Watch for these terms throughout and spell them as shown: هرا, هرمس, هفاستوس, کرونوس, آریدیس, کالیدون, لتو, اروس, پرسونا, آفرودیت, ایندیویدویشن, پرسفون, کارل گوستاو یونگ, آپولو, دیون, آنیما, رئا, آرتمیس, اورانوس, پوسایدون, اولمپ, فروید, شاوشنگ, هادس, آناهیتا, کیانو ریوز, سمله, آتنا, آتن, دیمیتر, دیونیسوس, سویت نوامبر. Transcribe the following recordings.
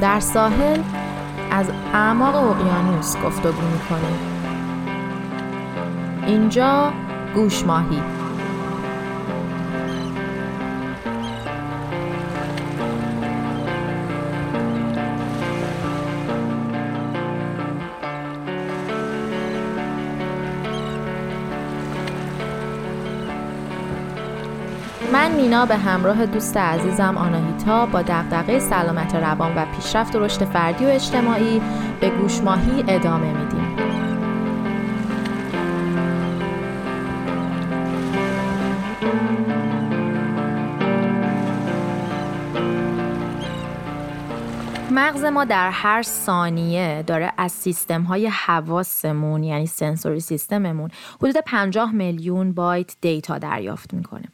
در ساحل از اعماق اقیانوس گفتگو می‌کنیم. اینجا گوش ماهی. من مینا به همراه دوست عزیزم آناهیتا با دغدغه سلامت روان و پیشرفت و رشد فردی و اجتماعی به گوشماهی ادامه میدیم. مغز ما در هر ثانیه داره از سیستم‌های حواسمون، یعنی سنسوری سیستممون، حدود 50 میلیون بایت دیتا دریافت میکنه.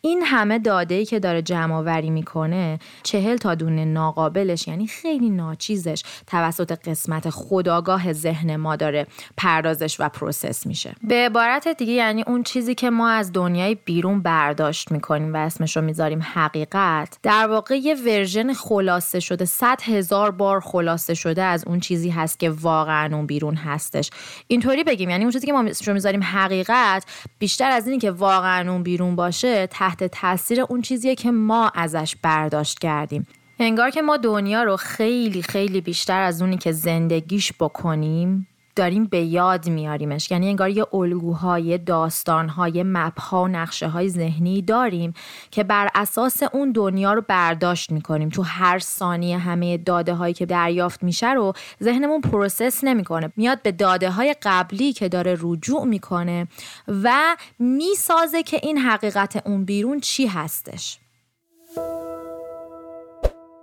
این همه داده‌ای که داره جمع‌آوری میکنه، 40 تا دونه ناقابلش، یعنی خیلی ناچیزش، توسط قسمت خودآگاه ذهن ما داره پردازش و پروسس میشه. به عبارت دیگه یعنی اون چیزی که ما از دنیای بیرون برداشت میکنیم و اسمش رو میذاریم حقیقت، در واقع یه ورژن خلاصه شده، 100,000 بار خلاصه شده از اون چیزی هست که واقعا اون بیرون هستش. اینطوری بگیم یعنی اون چیزی که ما اسمش رو میذاریم حقیقت، بیشتر از اینی که واقعا اون بیرون باشه، تحت تاثیر اون چیزیه که ما ازش برداشت کردیم. انگار که ما دنیا رو خیلی خیلی بیشتر از اونی که زندگیش بکنیم داریم به یاد میاریمش، یعنی انگار یه الگوهای، داستانهای، مپها و نقشه‌های ذهنی داریم که بر اساس اون دنیا رو برداشت میکنیم. تو هر ثانیه همه داده‌هایی که دریافت میشه رو ذهنمون پروسس نمیکنه، میاد به داده‌های قبلی که داره رجوع میکنه و میسازه که این حقیقت اون بیرون چی هستش.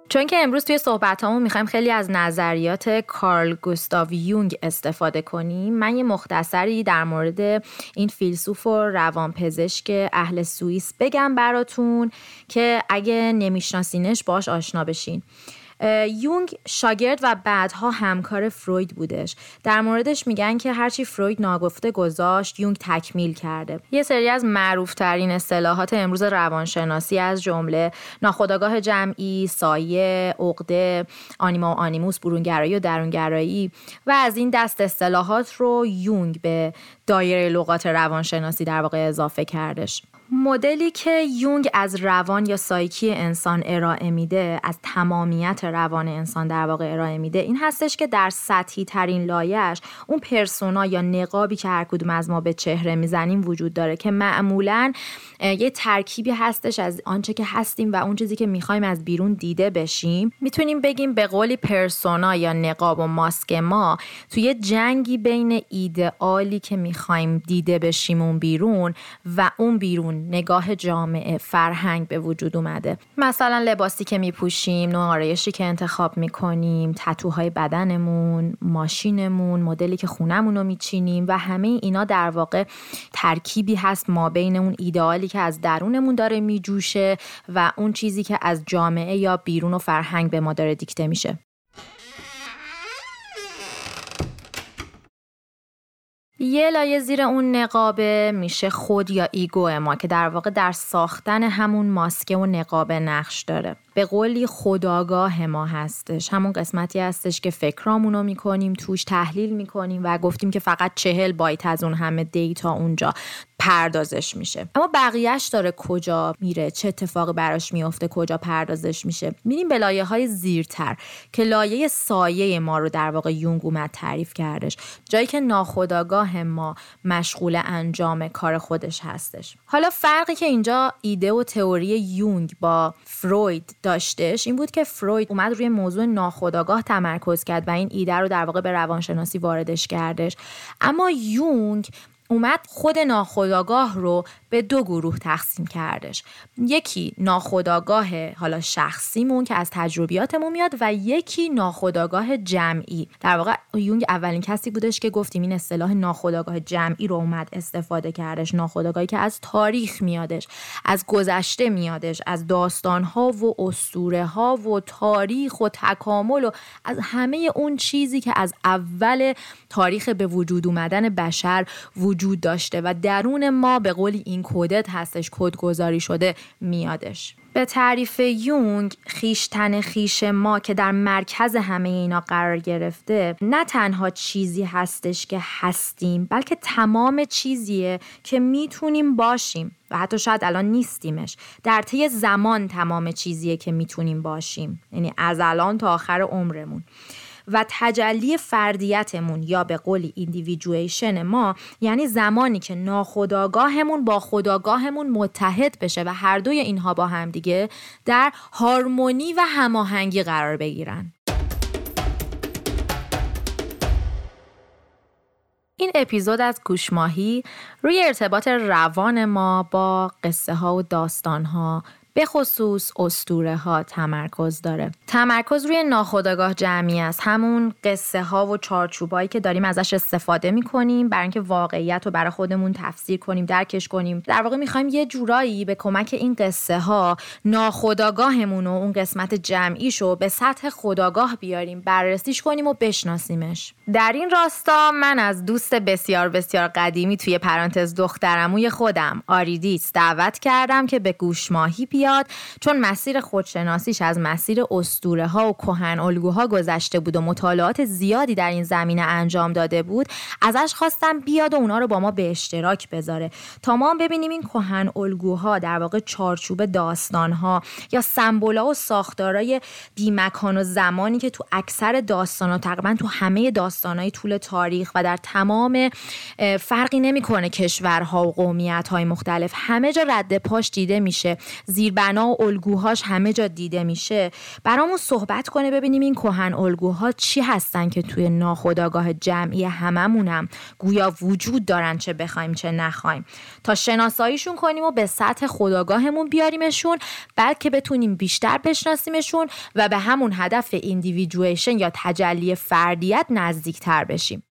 چون که امروز توی صحبتامون میخوایم خیلی از نظریات کارل گوستاو یونگ استفاده کنیم، من یه مختصری در مورد این فیلسوف و روانپزشک اهل سوئیس بگم براتون که اگه نمیشناسینش باش آشنا بشین. یونگ شاگرد و بعدها همکار فروید بودش. در موردش میگن که هرچی فروید ناگفته گذاشت یونگ تکمیل کرده. یه سری از معروفترین اصطلاحات امروز روانشناسی از جمله ناخودآگاه جمعی، سایه، عقده، آنیما و آنیموس، برونگرایی و درونگرایی و از این دست اصطلاحات رو یونگ به دایره لغات روانشناسی در واقع اضافه کردش. مدلی که یونگ از روان یا سایکی انسان ارائه میده، از تمامیت روان انسان در واقع ارائه میده، این هستش که در سطحی ترین لایه‌اش اون پرسونا یا نقابی که هر کدوم از ما به چهره میزنیم وجود داره که معمولاً یه ترکیبی هستش از آنچه که هستیم و اون چیزی که میخوایم از بیرون دیده بشیم. میتونیم بگیم به قولی پرسونا یا نقاب و ماسک ما توی جنگی بین ایدئالی که میخوایم دیده بشیم اون بیرون و اون بیرون، نگاه جامعه، فرهنگ، به وجود اومده. مثلا لباسی که میپوشیم، نوع آرایشی که انتخاب میکنیم، تتوهای بدنمون، ماشینمون، مدلی که خونمون رو میچینیم و همه اینا در واقع ترکیبی هست ما بین اون ایدئالی که از درونمون داره میجوشه و اون چیزی که از جامعه یا بیرون و فرهنگ به ما داره دیکته میشه. یه لایه زیر اون نقابه میشه خود یا ایگو ما که در واقع در ساختن همون ماسکه و نقابه نقش داره. به قولی خودآگاه ما هستش، همون قسمتی هستش که فکرامونو میکنیم، توش تحلیل میکنیم و گفتیم که فقط 40 بایت از اون همه دیتا اونجا پردازش میشه. اما بقیهش داره کجا میره، چه اتفاقی براش میفته، کجا پردازش میشه؟ میریم به لایه‌های زیرتر که لایه سایه ما رو در واقع یونگ اومد تعریف کردش، جایی که ناخودآگاه ما مشغول انجام کار خودش هستش. حالا فرقی که اینجا ایده و تئوری یونگ با فروید داشتش این بود که فروید اومد روی موضوع ناخودآگاه تمرکز کرد و این ایده رو در واقع به روانشناسی واردش کردش، اما یونگ اومد خود ناخودآگاه رو به 2 گروه تقسیم کردش. یکی ناخودآگاه حالا شخصیمون که از تجربیاتمون میاد و یکی ناخودآگاه جمعی. در واقع یونگ اولین کسی بودش که گفتیم این اصطلاح ناخودآگاه جمعی رو اومد استفاده کردش. ناخودآگاهی که از تاریخ میادش، از گذشته میادش، از داستان‌ها و اسطوره‌ها و تاریخ و تکامل و از همه اون چیزی که از اول تاریخ به وجود اومدن بشر وجود داشته و درون ما به قول این کودت هستش، کدگذاری شده، میادش. به تعریف یونگ، خیشتن خیش ما که در مرکز همه اینا قرار گرفته، نه تنها چیزی هستش که هستیم، بلکه تمام چیزیه که میتونیم باشیم و حتی شاید الان نیستیمش. در طی زمان تمام چیزیه که میتونیم باشیم، یعنی از الان تا آخر عمرمون. و تجلی فردیتمون یا به قولی ایندیویدویشن ما، یعنی زمانی که ناخودآگاهمون با خودآگاهمون متحد بشه و هر دوی اینها با هم دیگه در هارمونی و هماهنگی قرار بگیرن. این اپیزود از گوشماهی روی ارتباط روان ما با قصه ها و داستان ها، به خصوص اسطوره ها تمرکز داره. تمرکز روی ناخودآگاه جمعی است، همون قصه ها و چارچوبایی که داریم ازش استفاده میکنیم برای اینکه واقعیت رو برای خودمون تفسیر کنیم، درکش کنیم. در واقع میخوایم یه جورایی به کمک این قصه ها ناخودآگاهمون و اون قسمت جمعیشو به سطح خودآگاه بیاریم، بررسیش کنیم و بشناسیمش. در این راستا من از دوست بسیار بسیار قدیمی توی پرانتز دخترعموی خودم، آریدیس، دعوت کردم که به گوشماهی بیاد، چون مسیر خودشناسیش از مسیر اسطوره ها و کهن الگوها گذشته بود و مطالعات زیادی در این زمینه انجام داده بود. ازش خواستم بیاد و اونا رو با ما به اشتراک بذاره تا ما ببینیم این کهن الگوها، در واقع چارچوب داستان ها یا سمبولا و ساختارهای بی‌مکان و زمانی که تو اکثر داستانا، تقریبا تو همه داستانای طول تاریخ و در تمام، فرقی نمیکنه کشورها و قومیت‌های مختلف، همه جا رد پاش دیده میشه، زیربنا و الگوهاش همه جا دیده میشه، برامون صحبت کنه ببینیم این کهن الگوها چی هستن که توی ناخودآگاه جمعی هممونم گویا وجود دارن، چه بخوایم چه نخوایم، تا شناساییشون کنیم و به سطح خودآگاهمون بیاریمشون، بلکه بتونیم بیشتر بشناسیمشون و به همون هدف ایندیویدویشن یا تجلی فردیت نزدیکتر بشیم.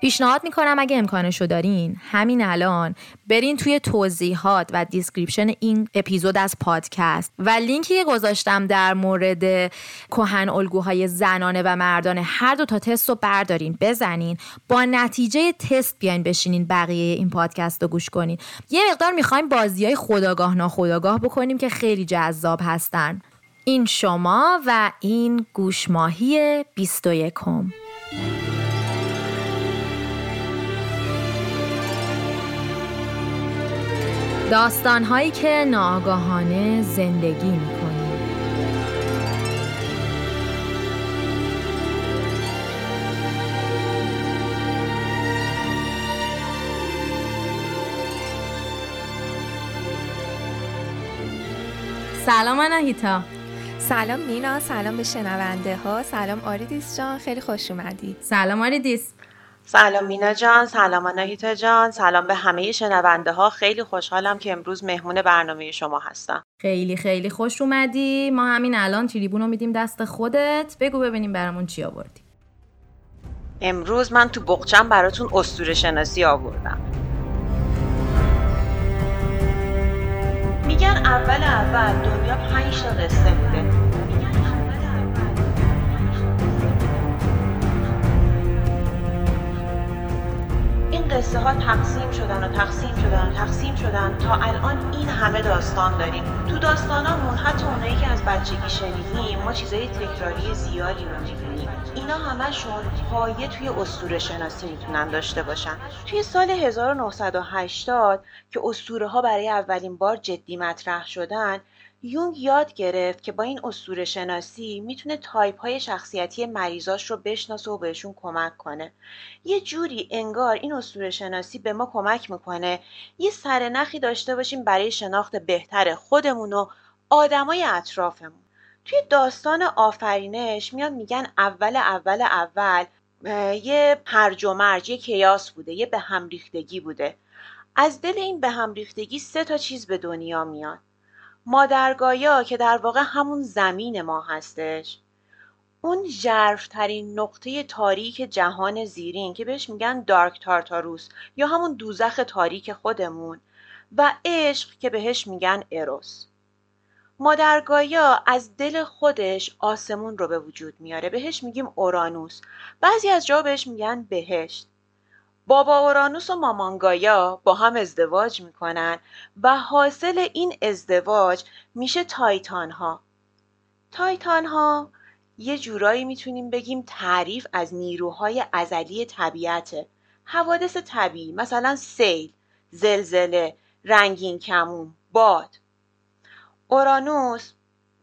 پیشنهاد میکنم اگه امکانشو دارین همین الان برین توی توضیحات و دیسکریپشن این اپیزود از پادکست و لینکی که گذاشتم در مورد کهن الگوهای زنانه و مردانه، هر دو تا تست رو بردارین بزنین، با نتیجه تست بیاین بشینین بقیه این پادکست رو گوش کنین. یه مقدار میخوایم بازیای خودآگاه ناخودآگاه بکنیم که خیلی جذاب هستن. این شما و این گوشماهی 21م. داستان‌هایی که ناآگاهانه زندگی می‌کنیم. سلام آناهیتا. سلام مینا، سلام به شنونده ها. سلام آریدیس جان، خیلی خوش اومدی. سلام آریدیس. سلام مینا جان، سلام آناهیتا جان، سلام به همه شنونده ها. خیلی خوشحالم که امروز مهمون برنامه شما هستم. خیلی خیلی خوش اومدی. ما همین الان تریبون رو میدیم دست خودت. بگو ببینیم برامون چی آوردی. امروز من تو بقچم براتون اسطوره شناسی آوردم. میگن اول دنیا 5 تا قصه بوده. قصه ها تقسیم شدن تا الان این همه داستان داریم. تو داستانامون حتی اونایی که از بچگی شنیدیم ما چیزای تکراری زیادی رو می‌بینیم. اینا همشون پایه توی اسطوره شناسی میتونن داشته باشن. توی سال 1980 که اسطوره ها برای اولین بار جدی مطرح شدن، یونگ یاد گرفت که با این اسطوره شناسی میتونه تایپ های شخصیتی مریضاش رو بشناسه و بهشون کمک کنه. یه جوری انگار این اسطوره شناسی به ما کمک میکنه یه سرنخی داشته باشیم برای شناخت بهتر خودمون و آدمای اطرافمون. توی داستان آفرینش میاد میگن اول یه هرج و مرج، یه کیاس بوده، یه به هم ریختگی بوده. از دل این به هم ریختگی 3 تا چیز به دنیا میاد. مادر گایا که در واقع همون زمین ما هستش، اون ژرف‌ترین نقطه تاریک جهان زیرین که بهش میگن دارک تارتاروس یا همون دوزخ تاریک خودمون، و عشق که بهش میگن اروس. مادر گایا از دل خودش آسمون رو به وجود میاره، بهش میگیم اورانوس، بعضی از جا بهش میگن بهشت. بابا اورانوس و مامان گایا با هم ازدواج میکنن و حاصل این ازدواج میشه تایتان ها. تایتان ها یه جورایی میتونیم بگیم تعریف از نیروهای ازلی طبیعته. حوادث طبیعی مثلا سیل، زلزله، رنگین کمون، باد. اورانوس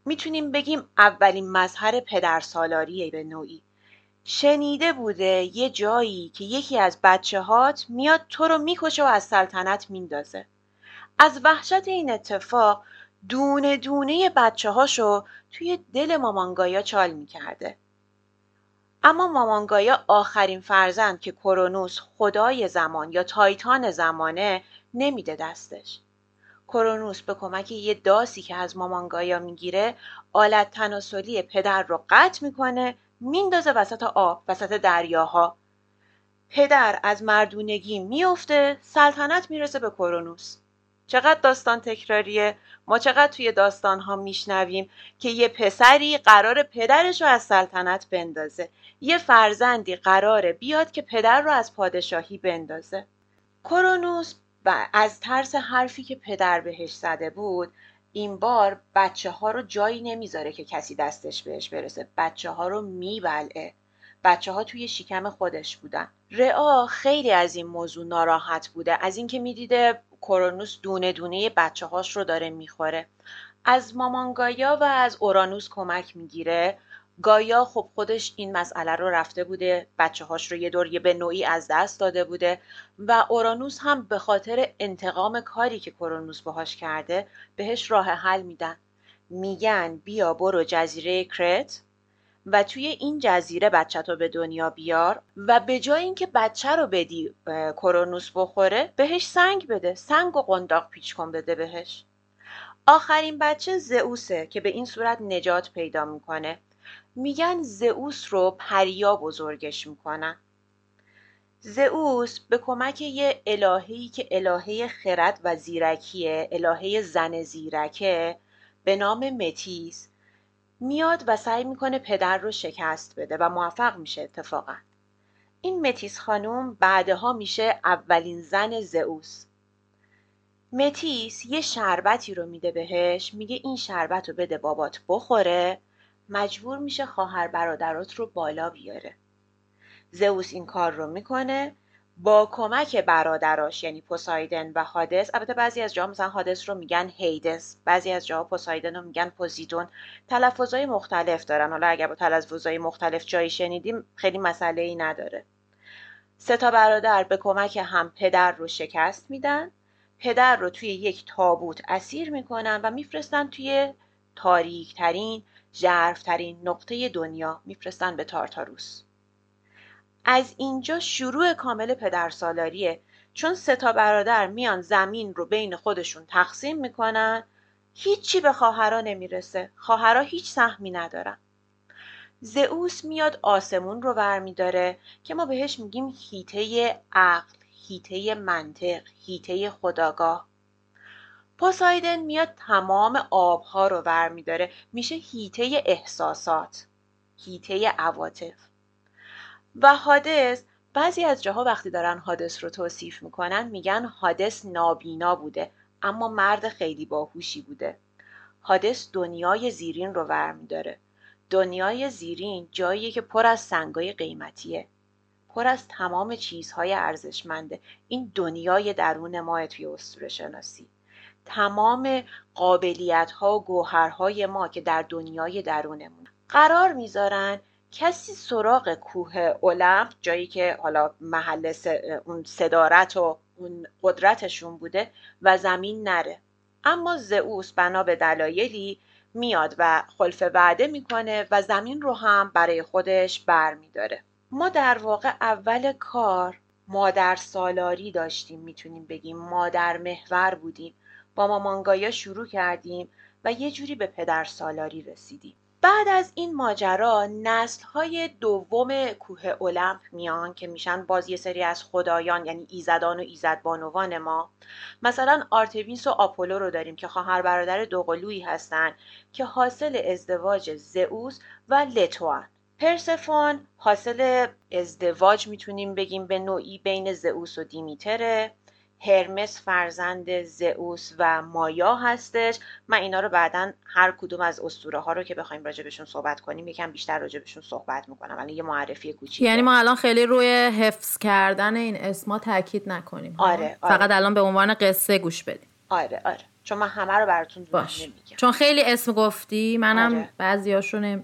میتونیم بگیم اولین مظهر پدرسالاریه به نوعی. شنیده بوده یه جایی که یکی از بچه هات میاد تو رو میکشه و از سلطنت میندازه. از وحشت این اتفاق دونه دونه بچه هاشو توی دل مامانگایا چال میکرده. اما مامانگایا آخرین فرزند که کرونوس خدای زمان یا تایتان زمانه نمیده دستش. کرونوس به کمک یه داسی که از مامانگایا میگیره آلت تناسلی پدر رو قطع میکنه، میندازه وسط آب، وسط دریاها. پدر از مردونگی میفته، سلطنت میرسه به کرونوس. چقدر داستان تکراریه. ما چقدر توی داستانها میشنویم که یه پسری قرار پدرش رو از سلطنت بندازه، یه فرزندی قراره بیاد که پدر رو از پادشاهی بندازه. کرونوس از ترس حرفی که پدر بهش زده بود، این بار بچه ها رو جایی نمیذاره که کسی دستش بهش برسه. بچه ها رو میبلعه. بچه ها توی شکم خودش بودن. رئا خیلی از این موضوع ناراحت بوده، از اینکه میدیده کرونوس دونه دونه بچه هاش رو داره میخوره. از مامان گایا و از اورانوس کمک میگیره. گایا خب خودش این مسئله رو رفته بوده، بچه هاش رو یه دور به نوعی از دست داده بوده و اورانوس هم به خاطر انتقام کاری که کرونوس باهاش کرده بهش راه حل میدن. میگن بیا برو جزیره کرت و توی این جزیره بچه تو به دنیا بیار و به جای اینکه بچه رو بدی کرونوس بخوره، بهش سنگ بده، سنگ و قنداق پیچ کن بده بهش. آخرین بچه زئوسه که به این صورت نجات پیدا میکنه. میگن زئوس رو پریا بزرگش میکنن. زئوس به کمک یه الههی که الهه خرد و زیرکیه، الهه زن زیرکه به نام متیس، میاد و سعی میکنه پدر رو شکست بده و موفق میشه اتفاقا. این متیس خانوم بعدها میشه اولین زن زئوس. متیس یه شربتی رو میده بهش، میگه این شربت رو بده بابات بخوره، مجبور میشه خواهر برادرات رو بالا بیاره. زئوس این کار رو میکنه با کمک برادراش، یعنی پوسایدون و هادس. البته بعضی از جاها مثلا هادس رو میگن هیدس، بعضی از جاها پوسایدون رو میگن پوزیدون. تلفظهای مختلف دارن. حالا اگر با تلفظهای مختلف جایی شنیدیم خیلی مسئله ای نداره. سه تا برادر به کمک هم پدر رو شکست میدن. پدر رو توی یک تابوت اسیر میکنن و میفرستن توی تاریک ترین، ژرف ترین نقطه دنیا، میفرستن به تارتاروس. از اینجا شروع کامل پدرسالاریه، چون سه تا برادر میان زمین رو بین خودشون تقسیم میکنن. هیچی به خواهرها نمیرسه، خواهرها هیچ سهمی ندارن. زئوس میاد آسمون رو برمیداره که ما بهش میگیم هیته عقل، هیته منطق، هیته خداگاه. پوسایدون میاد تمام آبها رو برمیداره، میشه هیته احساسات، هیته عواطف. و هادس، بعضی از جاها وقتی دارن هادس رو توصیف میکنن میگن هادس نابینا بوده اما مرد خیلی باهوشی بوده. هادس دنیای زیرین رو برمیداره. دنیای زیرین جاییه که پر از سنگای قیمتیه، پر از تمام چیزهای ارزشمنده. این دنیای درون ما توی اسطوره شناسی، تمام قابلیت ها و گوهرهای ما که در دنیای درونمون. قرار میذارن کسی سراغ کوه اولمپ، جایی که حالا محل اون صدارت و اون قدرتشون بوده، و زمین نره. اما زئوس بنا به دلایلی میاد و خلف وعده میکنه و زمین رو هم برای خودش برمیداره. ما در واقع اول کار مادر سالاری داشتیم، میتونیم بگیم مادر محور بودیم. با مامانگایا شروع کردیم و یه جوری به پدر سالاری رسیدیم. بعد از این ماجرا نسل‌های دوم کوه اولمپ میان که میشن باز یه سری از خدایان، یعنی ایزدان و ایزدبانوان ما. مثلا آرتمیس و آپولو رو داریم که خواهر برادر دوقلویی هستن که حاصل ازدواج زئوس و لتو هستن. پرسفون حاصل ازدواج میتونیم بگیم به نوعی بین زئوس و دیمیتره. هرمس فرزند زئوس و مایا هستش. من اینا رو بعداً هر کدوم از اسطوره ها رو که بخوایم راجبشون صحبت کنیم یکم بیشتر راجبشون صحبت میکنم، ولی یه معرفی کوچیک. یعنی ما الان خیلی روی حفظ کردن این اسما تاکید نکنیم. آره. فقط الان به عنوان قصه گوش بدیم. آره. چون من همه رو براتون نمیگم. چون خیلی اسم گفتی، منم آره. بعضیاشون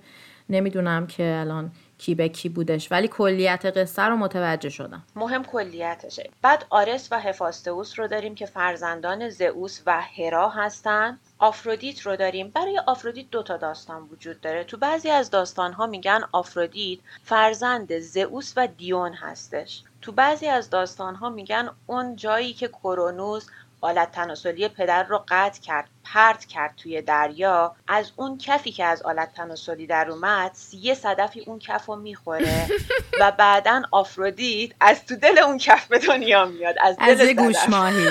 نمیدونم که الان کی به کی بودش، ولی کلیت قصه رو متوجه شدم. مهم کلیتشه. بعد آرس و هفاستوس رو داریم که فرزندان زئوس و هرا هستن. آفرودیت رو داریم. برای آفرودیت دو تا داستان وجود داره. تو بعضی از داستان‌ها میگن آفرودیت فرزند زئوس و دیون هستش. تو بعضی از داستان‌ها میگن اون جایی که کرونوس آلت تناسلی پدر رو قطع کرد، پرت کرد توی دریا، از اون کفی که از آلت تناسلی در اومد یه صدفی اون کف رو میخوره و بعدن آفرودیت از تو دل اون کف به دنیا میاد، از یه گوش ماهی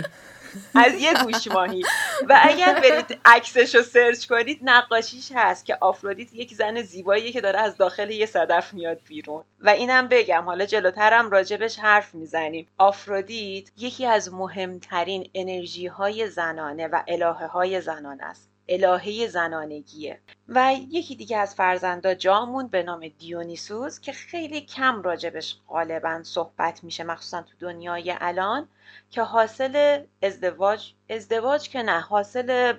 و اگر برید عکسش رو سرچ کنید نقاشیش هست که آفرودیت یک زن زیباییه که داره از داخل یه صدف میاد بیرون. و اینم بگم، حالا جلوترم راجبش حرف میزنیم، آفرودیت یکی از مهمترین انرژی های زنانه و الهه های زنانه است، الهه زنانگیه. و یکی دیگه از فرزندا جامون به نام دیونیسوس که خیلی کم راجبش غالبا صحبت میشه، مخصوصا تو دنیای الان، که حاصل ازدواج که نه، حاصل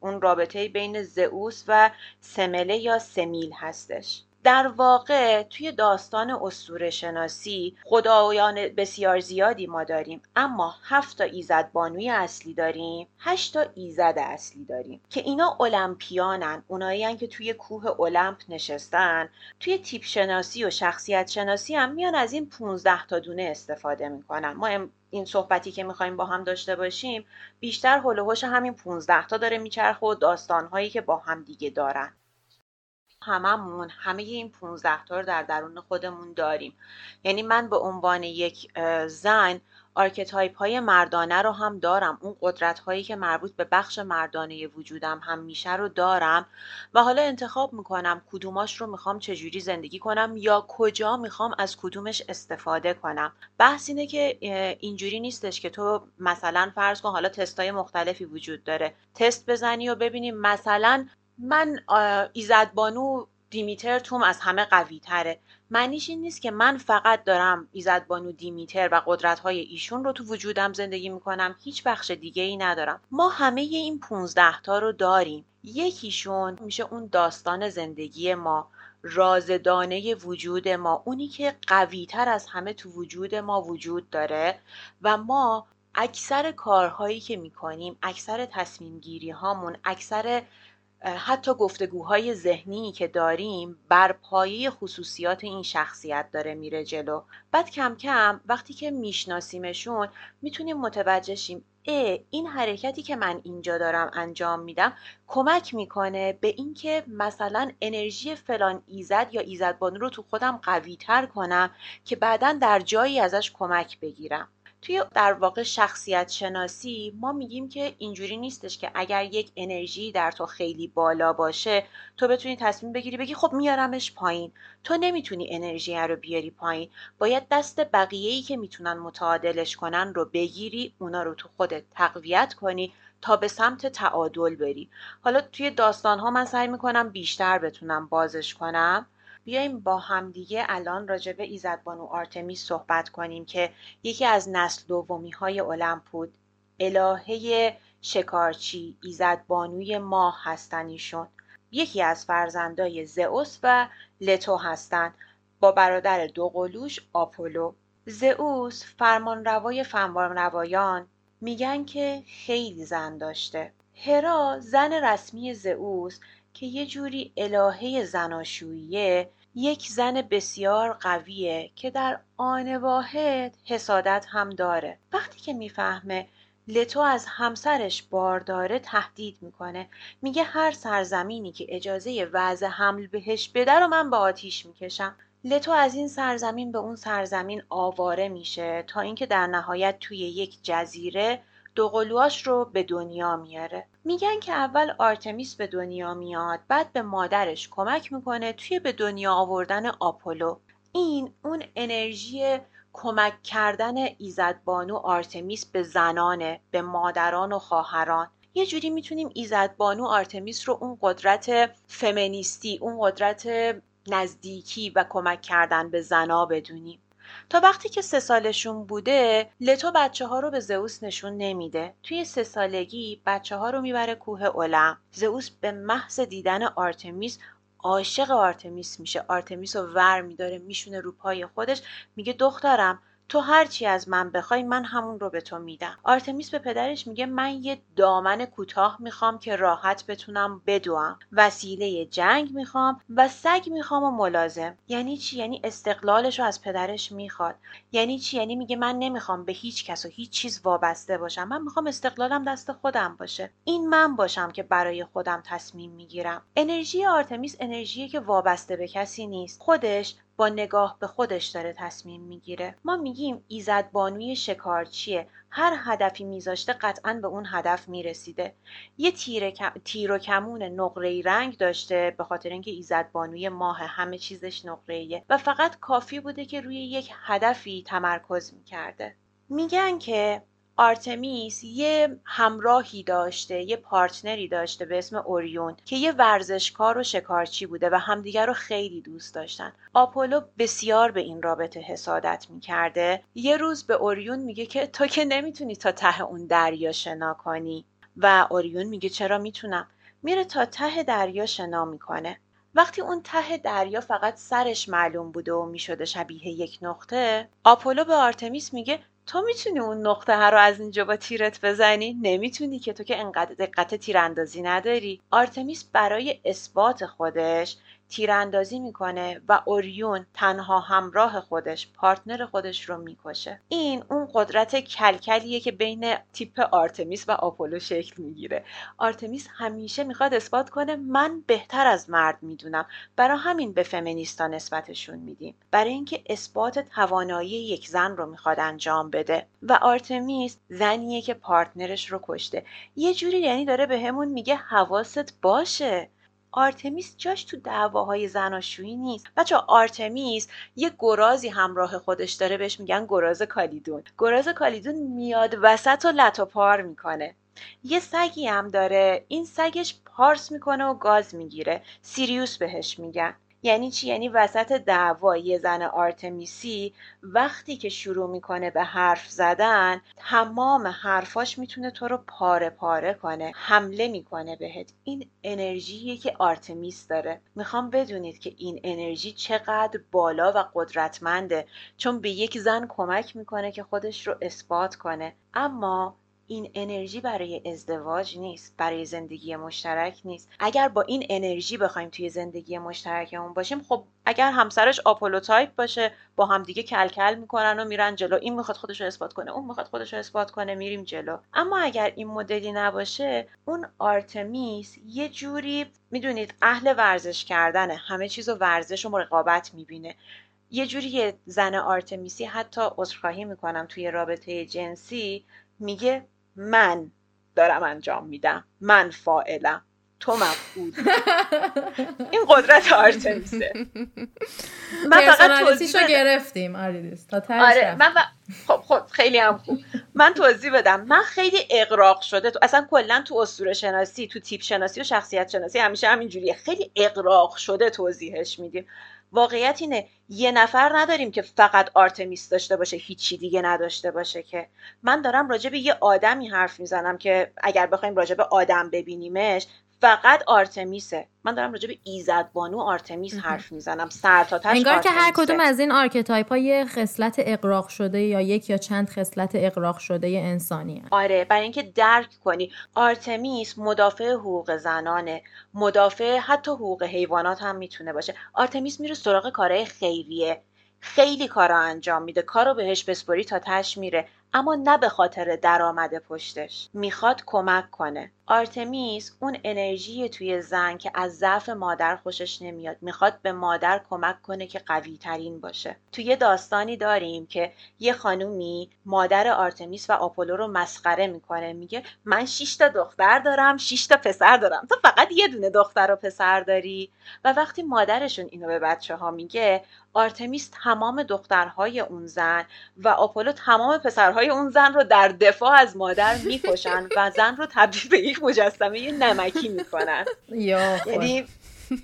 اون رابطه بین زئوس و سمله یا سمیل هستش. در واقع توی داستان اسطوره شناسی خدایان بسیار زیادی ما داریم، اما 7 تا ایزد بانوی اصلی داریم، 8 تا ایزد اصلی داریم که اینا اولمپیانن، اونایین که توی کوه اولمپ نشستن. توی تیپ شناسی و شخصیت شناسی هم میان از این 15 تا دونه استفاده میکنن. ما این صحبتی که میخوایم با هم داشته باشیم بیشتر هول و هوش همین 15 تا داره میچرخه و داستانهایی که با هم دیگه دارن. همه این 15 تا رو در درون خودمون داریم. یعنی من به عنوان یک زن آرکتایپ های مردانه رو هم دارم، اون قدرت هایی که مربوط به بخش مردانه وجودم هم میشه رو دارم و حالا انتخاب میکنم کدوماش رو میخوام چجوری زندگی کنم یا کجا میخوام از کدومش استفاده کنم. بحث اینه که اینجوری نیستش که تو مثلا فرض کن حالا تستای مختلفی وجود داره، تست بزنی و ببینیم مثلا من ایزدبانو دیمیتر توم از همه قوی تره. معنیش این نیست که من فقط دارم ایزدبانو دیمیتر و قدرت‌های ایشون رو تو وجودم زندگی میکنم، هیچ بخش دیگه ای ندارم. ما همه این 15 تا رو داریم. یکیشون میشه اون داستان زندگی ما، رازدانه وجود ما، اونی که قوی تر از همه تو وجود ما وجود داره و ما اکثر کارهایی که میکنیم، اکثر تصمیم گیری هامون، اکثر حتی گفتگوهای ذهنی که داریم بر پایه خصوصیات این شخصیت داره میره جلو. بعد کم کم وقتی که میشناسیمشون میتونیم متوجه شیم این حرکتی که من اینجا دارم انجام میدم کمک میکنه به این که مثلا انرژی فلان ایزد یا ایزدبانو رو تو خودم قوی تر کنم که بعداً در جایی ازش کمک بگیرم. توی در واقع شخصیت شناسی ما میگیم که اینجوری نیستش که اگر یک انرژی در تو خیلی بالا باشه تو بتونی تصمیم بگیری بگی خب میارمش پایین. تو نمیتونی انرژی رو بیاری پایین، باید دست بقیه‌ای که میتونن متعادلش کنن رو بگیری، اونا رو تو خودت تقویت کنی تا به سمت تعادل بری. حالا توی داستان‌ها من سعی میکنم بیشتر بتونم بازش کنم. بیایم با همدیگه الان راجع به ایزدبانو آرتمیس صحبت کنیم که یکی از نسل دومی های المپ بود، الهه شکارچی، ایزدبانوی ماه هستن ایشون. یکی از فرزندای زئوس و لتو هستن با برادر دوقلوش آپولو. زئوس فرمانروای فرمانروایان میگن که خیلی زن داشته. هرا زن رسمی زئوس که یه جوری الهه زناشوییه، یک زن بسیار قویه که در آن واحد حسادت هم داره. وقتی که میفهمه لتو از همسرش بارداره تهدید میکنه، میگه هر سرزمینی که اجازه وضع حمل بهش بده رو من با آتیش میکشم. لتو از این سرزمین به اون سرزمین آواره میشه تا اینکه در نهایت توی یک جزیره دوقلوهاش رو به دنیا میاره. میگن که اول آرتمیس به دنیا میاد، بعد به مادرش کمک میکنه توی به دنیا آوردن آپولو. این اون انرژی کمک کردن ایزدبانو آرتمیس به زنانه، به مادران و خواهران. یه جوری میتونیم ایزدبانو آرتمیس رو اون قدرت فمینیستی، اون قدرت نزدیکی و کمک کردن به زنا بدونیم. تا وقتی که 3 سالشون بوده، لتو بچه ها رو به زئوس نشون نمیده. توی 3 سالگی بچه ها رو میبره کوه اولم. زئوس به محض دیدن آرتمیس عاشق آرتمیس میشه. آرتمیس رو ور میداره، میشونه رو پای خودش، میگه دخترم تو هرچی از من بخوای من همون رو به تو میدم. آرتمیس به پدرش میگه من یه دامن کوتاه میخوام که راحت بتونم بدوم، وسیله جنگ میخوام و سگ میخوام و ملازم. یعنی چی؟ یعنی استقلالش رو از پدرش میخواد. یعنی چی؟ یعنی میگه من نمیخوام به هیچ کس و هیچ چیز وابسته باشم، من میخوام استقلالم دست خودم باشه، این من باشم که برای خودم تصمیم میگیرم. انرژی آرتمیس انرژیه که وابسته به کسی نیست، خودش با نگاه به خودش داره تصمیم میگیره. ما میگیم ایزدبانوی شکارچیه، هر هدفی میذاشته قطعاً به اون هدف میرسیده. یه تیر و کمون نقره‌ای رنگ داشته، به خاطر اینکه ایزدبانوی ماه، همه چیزش نقره‌ایه و فقط کافی بوده که روی یک هدفی تمرکز میکرده. میگن که آرتمیس یه همراهی داشته، یه پارتنری داشته به اسم اوریون که یه ورزشکار و شکارچی بوده و همدیگر رو خیلی دوست داشتن. آپولو بسیار به این رابطه حسادت میکرده. یه روز به اوریون میگه که تو که نمیتونی تا ته اون دریا شنا کنی، و اوریون میگه چرا میتونم. میره تا ته دریا شنا میکنه. وقتی اون ته دریا فقط سرش معلوم بوده و میشده شبیه یک نقطه، آپولو به آرتمیس میگه تو میتونی اون نقطه ها رو از اینجا با تیرت بزنی؟ نمیتونی که، تو که انقدر دقت تیراندازی نداری. آرتمیس برای اثبات خودش تیراندازی میکنه و اوریون تنها همراه خودش، پارتنر خودش رو میکشه. این اون قدرت کلکلیه که بین تیپ آرتمیس و آپولو شکل میگیره. آرتمیس همیشه میخواد اثبات کنه من بهتر از مرد میدونم، برای همین به فمینیستا نسبتشون میدیم، برای اینکه اثبات توانایی یک زن رو میخواد انجام بده. و آرتمیس زنیه که پارتنرش رو کشته. یه جوری یعنی داره بهمون میگه حواست باشه. آرتمیس جاش تو دعواهای زناشویی نیست. بچه آرتمیس یه گرازی همراه خودش داره، بهش میگن گراز کالیدون. گراز کالیدون میاد وسط و لتو پار میکنه. یه سگی هم داره، این سگش پارس میکنه و گاز میگیره. سیریوس بهش میگن. یعنی چی؟ یعنی وسط دعوای زن آرتمیسی وقتی که شروع میکنه به حرف زدن، تمام حرفاش میتونه تو رو پاره پاره کنه، حمله میکنه بهت. این انرژیه که آرتمیس داره. میخوام بدونید که این انرژی چقدر بالا و قدرتمنده، چون به یک زن کمک میکنه که خودش رو اثبات کنه. اما این انرژی برای ازدواج نیست، برای زندگی مشترک نیست. اگر با این انرژی بخوایم توی زندگی مشترکمون باشیم، خب اگر همسرش آپولو تایپ باشه، با هم دیگه کلکل میکنن و میرن جلو. این میخواد خودش رو اثبات کنه، اون میخواد خودش رو اثبات کنه، میریم جلو. اما اگر این مدلی نباشه، اون آرتمیس یه جوری میدونید اهل ورزش کردنه، همه چیزو ورزش و رقابت میبینه. یه جوری زن آرتمیسی، حتی عذرخواهی میکنم توی رابطه جنسی، میگه من دارم انجام میدم، من فاعلم، تو مفعول. این قدرت آرتمیسه. من فقط توضیحشو گرفتیم آریدیس تا تاش. آره من خب خیلی هم خوب. من توضیح بدم، من خیلی اغراق شده، تو اصلا کلا تو اسطوره شناسی، تو تیپ شناسی و شخصیت شناسی همیشه همین جوریه، خیلی اغراق شده توضیحش میدیم. واقعیت اینه یه نفر نداریم که فقط آرتمیس داشته باشه، هیچی دیگه نداشته باشه. که من دارم راجع به یه آدمی حرف میزنم که اگر بخوایم راجع به آدم ببینیمش فقط آرتمیسه. من دارم راجع به ایزدبانو آرتمیس حرف میزنم، سر تا تش آرتمیسه. انگار که هر کدوم از این آرکیتایپ‌ها یه خصلت اغراق شده یا یک یا چند خصلت اغراق شده انسانیه. آره، برای اینکه درک کنی آرتمیس مدافع حقوق زنانه، مدافع حتی حقوق حیوانات هم میتونه باشه. آرتمیس میره سراغ کارهای خیریه، خیلی کارا انجام میده، کارو بهش بسپری تا تش میره. اما نه به خاطر درآمد پشتش. میخواد کمک کنه. آرتمیس اون انرژی توی زن که از ضعف مادر خوشش نمیاد، میخواد به مادر کمک کنه که قوی ترین باشه. توی داستانی داریم که یه خانومی مادر آرتمیس و آپولو رو مسخره میکنه، میگه من 6 تا دختر دارم، 6 تا پسر دارم، تو فقط یه دونه دختر و پسر داری. و وقتی مادرشون اینو به بچه‌ها میگه، آرتمیس تمام دخترهای اون زن و آپولو تمام پسرهای اون زن رو در دفاع از مادر میکشن و زن رو تبدیل به یک مجسمه نمکی میکنن. یعنی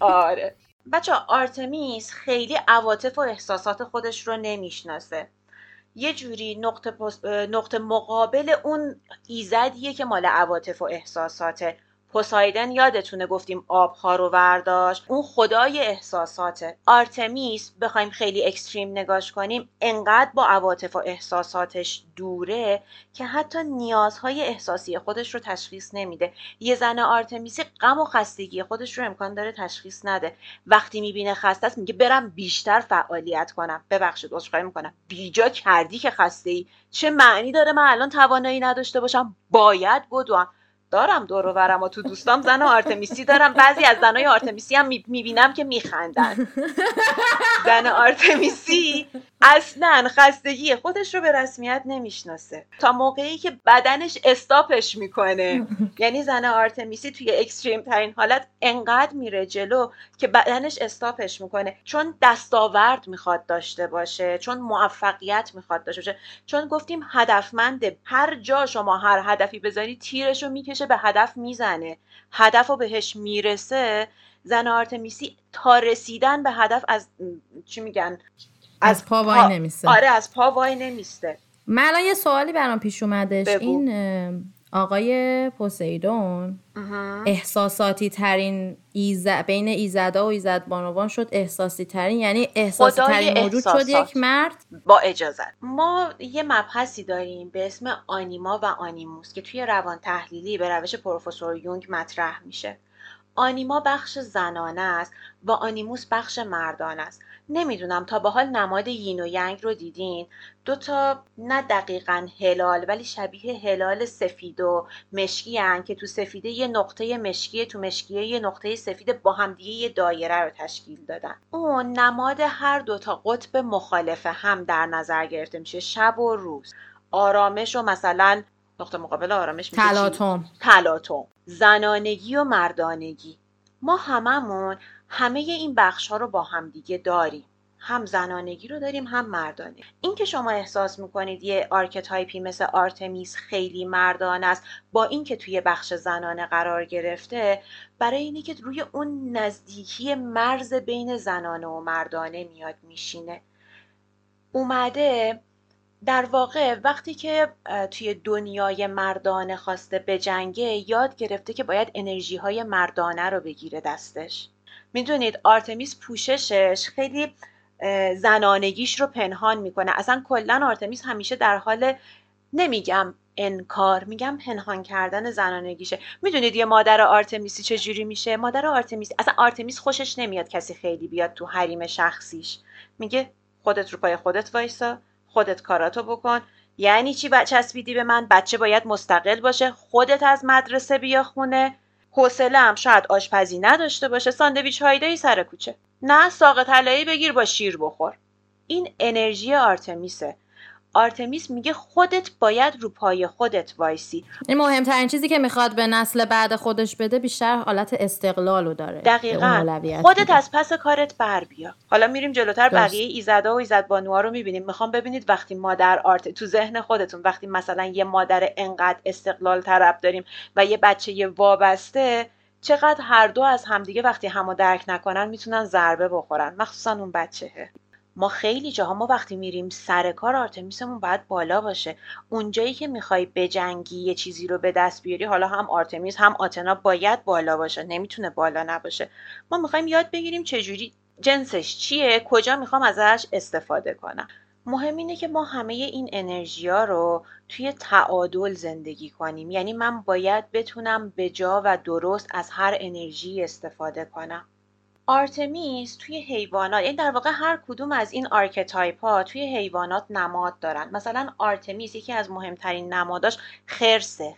آره بچه، آرتمیس خیلی عواطف و احساسات خودش رو نمیشناسه. یه جوری نقطه مقابل اون ایزدیه که مال عواطف و احساساته. پوسایدون یادتونه گفتیم آب‌ها رو برداشت، اون خدای احساساته. آرتمیس بخوایم خیلی اکستریم نگاش کنیم، انقدر با عواطف و احساساتش دوره که حتی نیازهای احساسی خودش رو تشخیص نمیده. یه زن آرتمیسی غم و خستگی خودش رو امکان داره تشخیص نده. وقتی میبینه خسته است میگه برم بیشتر فعالیت کنم. ببخشید عذرخواهی میکنم، بیجا کردی که خسته ای. چه معنی داره من الان توانایی نداشته باشم؟ باید بدوم. دارم دور و برم و تو دوستام زن آرتمیسی دارم. بعضی از زنای آرتمیسی هم میبینم که میخندن. زن آرتمیسی اصلاً خستگی خودش رو به رسمیت نمیشناسه تا موقعی که بدنش استاپش میکنه. یعنی زن آرتمیسی توی اکستریم ترین حالت انقدر میره جلو که بدنش استاپش میکنه، چون دستاورد میخواد داشته باشه، چون موفقیت میخواد داشته باشه، چون گفتیم هدفمنده. هر جا شما هر هدفی بذاری تیرشو میکشه، به هدف میزنه، هدف رو بهش میرسه. زن آرتمیسی تا رسیدن به هدف از چی میگن؟ از پا وای نمیسته. آره از پا وای نمیسته. من الان یه سوالی برام پیش اومدش. ببو. این آقای پوسایدون احساساتی ترین بین ایزدا و ایزدبانوان شد. احساسی ترین یعنی احساسی ترین موجود شد یک مرد. با اجازت ما یه مبحثی داریم به اسم آنیما و آنیموس که توی روان تحلیلی به روش پروفسور یونگ مطرح میشه. آنیما بخش زنانه است و آنیموس بخش مردانه است. نمیدونم تا به حال نماد یین و یانگ رو دیدین؟ دوتا نه دقیقاً هلال ولی شبیه هلال سفید و مشکی هن که تو سفیده یه نقطه مشکیه، تو مشکیه یه نقطه سفیده، با همدیگه یه دایره رو تشکیل دادن. اون نماد هر دوتا قطب مخالف هم در نظر گرفته میشه، شب و روز، آرامش و مثلا نقطه مقابل آرامش میشه تلاطم، زنانگی و مردانگی. ما هممون همه این بخش ها رو با هم دیگه داریم، هم زنانگی رو داریم هم مردانه. این که شما احساس میکنید یه آرکتایپی مثل آرتمیس خیلی مردانه است با اینکه توی بخش زنانه قرار گرفته، برای اینه که روی اون نزدیکی مرز بین زنانه و مردانه میاد میشینه. اومده در واقع وقتی که توی دنیای مردانه خواسته بجنگه، یاد گرفته که باید انرژی‌های مردانه رو بگیره دستش. میدونید آرتمیس پوششش خیلی زنانگیش رو پنهان میکنه. اصلا کلن آرتمیس همیشه در حال، نمیگم انکار، میگم پنهان کردن زنانگیشه. میدونید یه مادر آرتمیسی چجوری میشه؟ مادر آرتمیس اصلا آرتمیس خوشش نمیاد کسی خیلی بیاد تو حریم شخصیش. میگه خودت رو پای خودت وایسا، خودت کاراتو بکن. یعنی چی چسبیدی به من؟ بچه باید مستقل باشه، خودت از مدرسه بیا خونه. حوصله هم شاید آشپزی نداشته باشه، ساندویچ هایدایی سر کوچه، نه ساق طلایی بگیر با شیر بخور. این انرژی آرتمیسه. آرتمیس میگه خودت باید رو پای خودت وایسی. این مهمترین چیزی که میخواد به نسل بعد خودش بده، بیشتر حالت استقلالو داره. دقیقاً خودت میده. از پس کارت بر بیا. حالا میریم جلوتر بقیه ایزدا و ایزدبانوها رو میبینیم. میخوام ببینید وقتی مادر تو ذهن خودتون وقتی مثلا یه مادر انقدر استقلال طلب داریم و یه بچه یه وابسته، چقدر هر دو از همدیگه وقتی همو درک نکنن میتونن ضربه بخورن، مخصوصا اون بچهه. ما خیلی جاها ما وقتی میریم سر کار آرتمیسمون باید بالا باشه. اونجایی که میخوای بجنگی یه چیزی رو به دست بیاری، حالا هم آرتمیس هم آتنا باید بالا باشه، نمیتونه بالا نباشه. ما میخوایم یاد بگیریم چجوری، جنسش چیه، کجا میخوام ازش استفاده کنم. مهم اینه که ما همه این انرژیا رو توی تعادل زندگی کنیم. یعنی من باید بتونم بجا و درست از هر انرژی استفاده کنم. آرتمیس توی حیوانات، یعنی در واقع هر کدوم از این آرکتایپ ها توی حیوانات نماد دارن. مثلا آرتمیس یکی از مهمترین نماداش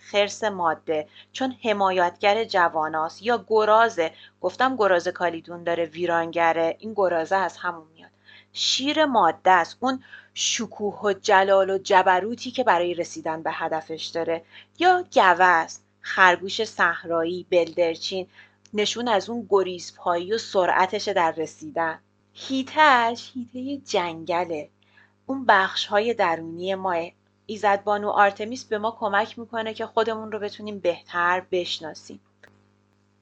خرس ماده، چون حمایتگر جواناست. یا گرازه، گفتم گراز کالیدون داره، ویرانگره، این گرازه از همون میاد. شیر ماده است، اون شکوه و جلال و جبروتی که برای رسیدن به هدفش داره. یا گوه است، خرگوش صحرایی، بلدرچین، نشون از اون گریزپایی و سرعتش در رسیدن. هیته جنگله، اون بخش‌های درونی ماه. ایزدبانو آرتمیس به ما کمک میکنه که خودمون رو بتونیم بهتر بشناسیم.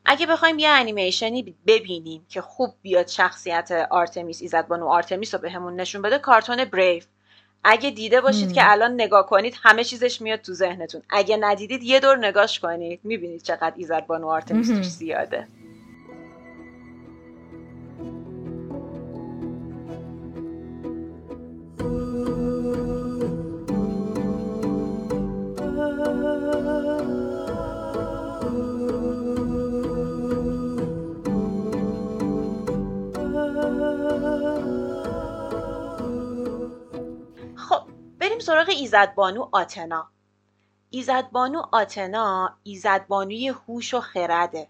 اگه بخوایم یه انیمیشنی ببینیم که خوب بیاد شخصیت آرتمیس، ایزدبانو آرتمیس رو به همون نشون بده، کارتون بریف. اگه دیده باشید که الان نگاه کنید همه چیزش میاد تو ذهنتون، اگه ندیدید یه دور نگاش کنید میبینید چقدر ایزدبانو آرتمیس توش زیاده. سراغ ایزدبانو آتنا. ایزدبانو آتنا ایزدبانوی هوش و خرده.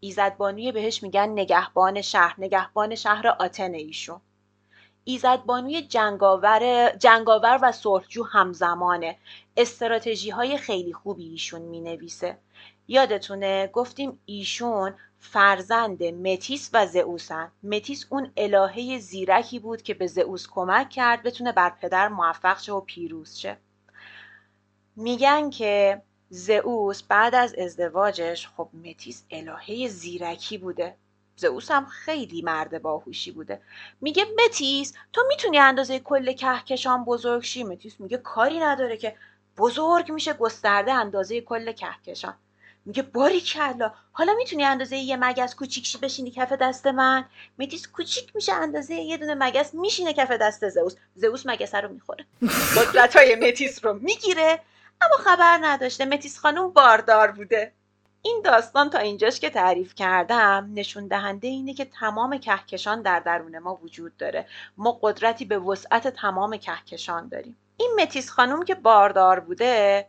ایزدبانوی بهش میگن نگهبان شهر آتنه ایشون. ایزدبانوی جنگاور و صلحجو همزمانه. استراتژی های خیلی خوبی ایشون مینویسه. یادتونه گفتیم ایشون فرزند متیس و زئوسن. متیس اون الهه زیرکی بود که به زئوس کمک کرد بتونه بر پدر موفق شه و پیروز شه. میگن که زئوس بعد از ازدواجش، خب متیس الهه زیرکی بوده، زئوس هم خیلی مرد باهوشی بوده، میگه متیس تو میتونی اندازه کل کهکشان بزرگ شی. متیس میگه کاری نداره که بزرگ میشه، گسترده اندازه کل کهکشان. میگه باریکلا، حالا میتونی اندازه یه مگس کوچیکشی بشینی کف دست من؟ متیس کوچیک میشه، اندازه یه دونه مگس میشینه کف دست زئوس مگس رو میخوره، قدرت‌های متیس رو میگیره، اما خبر نداشته متیس خانم باردار بوده. این داستان تا اینجاش که تعریف کردم نشون دهنده اینه که تمام کهکشان در درون ما وجود داره. ما قدرتی به وسعت تمام کهکشان داریم. این متیس خانم که باردار بوده،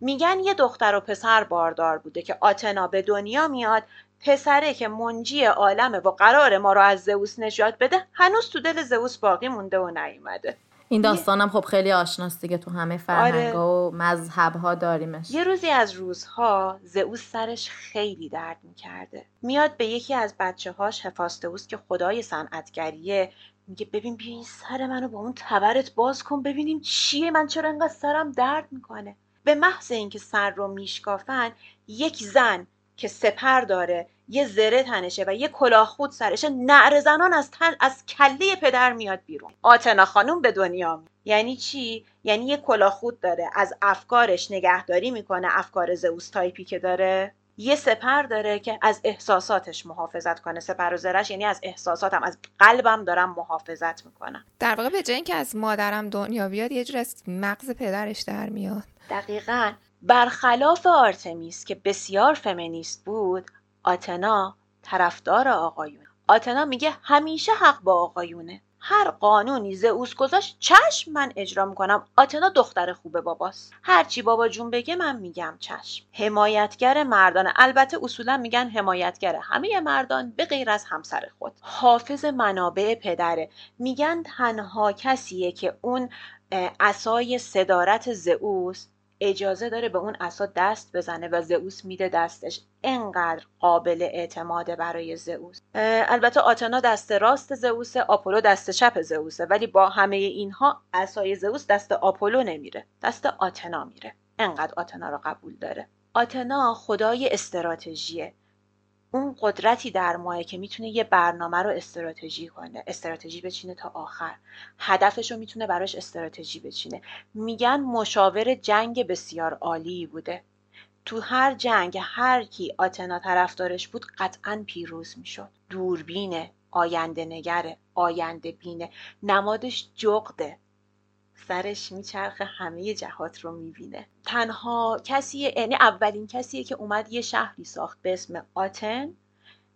میگن یه دختر و پسر باردار بوده که آتنا به دنیا میاد. پسره که منجی عالمه و قرار ما رو از زئوس نجات بده هنوز تو دل زئوس باقی مونده و نیومده. این داستانم خب خیلی آشناست دیگه، تو همه فرهنگ‌ها و مذهب‌ها داریمش. یه روزی از روزها زئوس سرش خیلی درد می‌کرده، میاد به یکی از بچه‌هاش هفاستوس که خدای صنعتگریه، میگه ببین بیا این سر منو با اون تبرت باز کن ببینیم چیه، من چرا انقدر سرم درد می‌کنه. به محض اینکه سر رو میشکافن، یک زن که سپر داره، یه زره تنشه و یه کلاه خود سرشه، نعره زنان از کله پدر میاد بیرون. آتنا خانوم به دنیا میاد. یعنی چی؟ یعنی یه کلاه خود داره، از افکارش نگهداری میکنه، افکار زئوس تایپی که داره. یه سپر داره که از احساساتش محافظت کنه، سپر و زرهش یعنی از احساساتم، از قلبم دارم محافظت میکنم. در واقع به جای اینکه از مادرم دنیا بیاد، یه جور از مغز پدرش در میاد. دقیقاً. برخلاف آرتمیس که بسیار فمینیست بود، آتنا طرفدار آقایونه. آتنا میگه همیشه حق با آقایونه، هر قانونی زئوس گذاشت چشم من اجرا میکنم. آتنا دختر خوبه باباست، هرچی بابا جون بگه من میگم چشم. حمایتگر مردانه، البته اصولا میگن حمایتگر همه مردان به غیر از همسر خود. حافظ منابع پدره، میگن تنها کسیه که اون عصای صدارت زئوس اجازه داره به اون عصا دست بزنه و زئوس میده دستش. انقدر قابل اعتماده برای زئوس. البته آتنا دست راست زئوسه، آپولو دست چپ زئوسه، ولی با همه اینها عصای زئوس دست آپولو نمیره، دست آتنا میره. انقدر آتنا رو قبول داره. آتنا خدای استراتژیه. اون قدرتی در ماه که میتونه یه برنامه رو استراتژی کنه، استراتژی بچینه تا آخر، هدفش رو میتونه براش استراتژی بچینه. میگن مشاور جنگ بسیار عالی بوده. تو هر جنگ هر کی آتنا طرفدارش بود قطعاً پیروز میشد. دوربینه، آینده نگره، آینده بینه، نمادش جغده، سرش میچرخه، همه جهات رو میبینه. تنها کسیه، یعنی اولین کسیه که اومد یه شهری ساخت به اسم آتن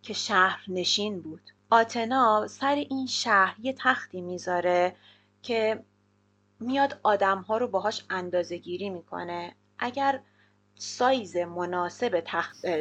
که شهر نشین بود. آتنا سر این شهر یه تختی میذاره که میاد آدمها رو باهاش اندازه گیری میکنه. اگر سایز مناسب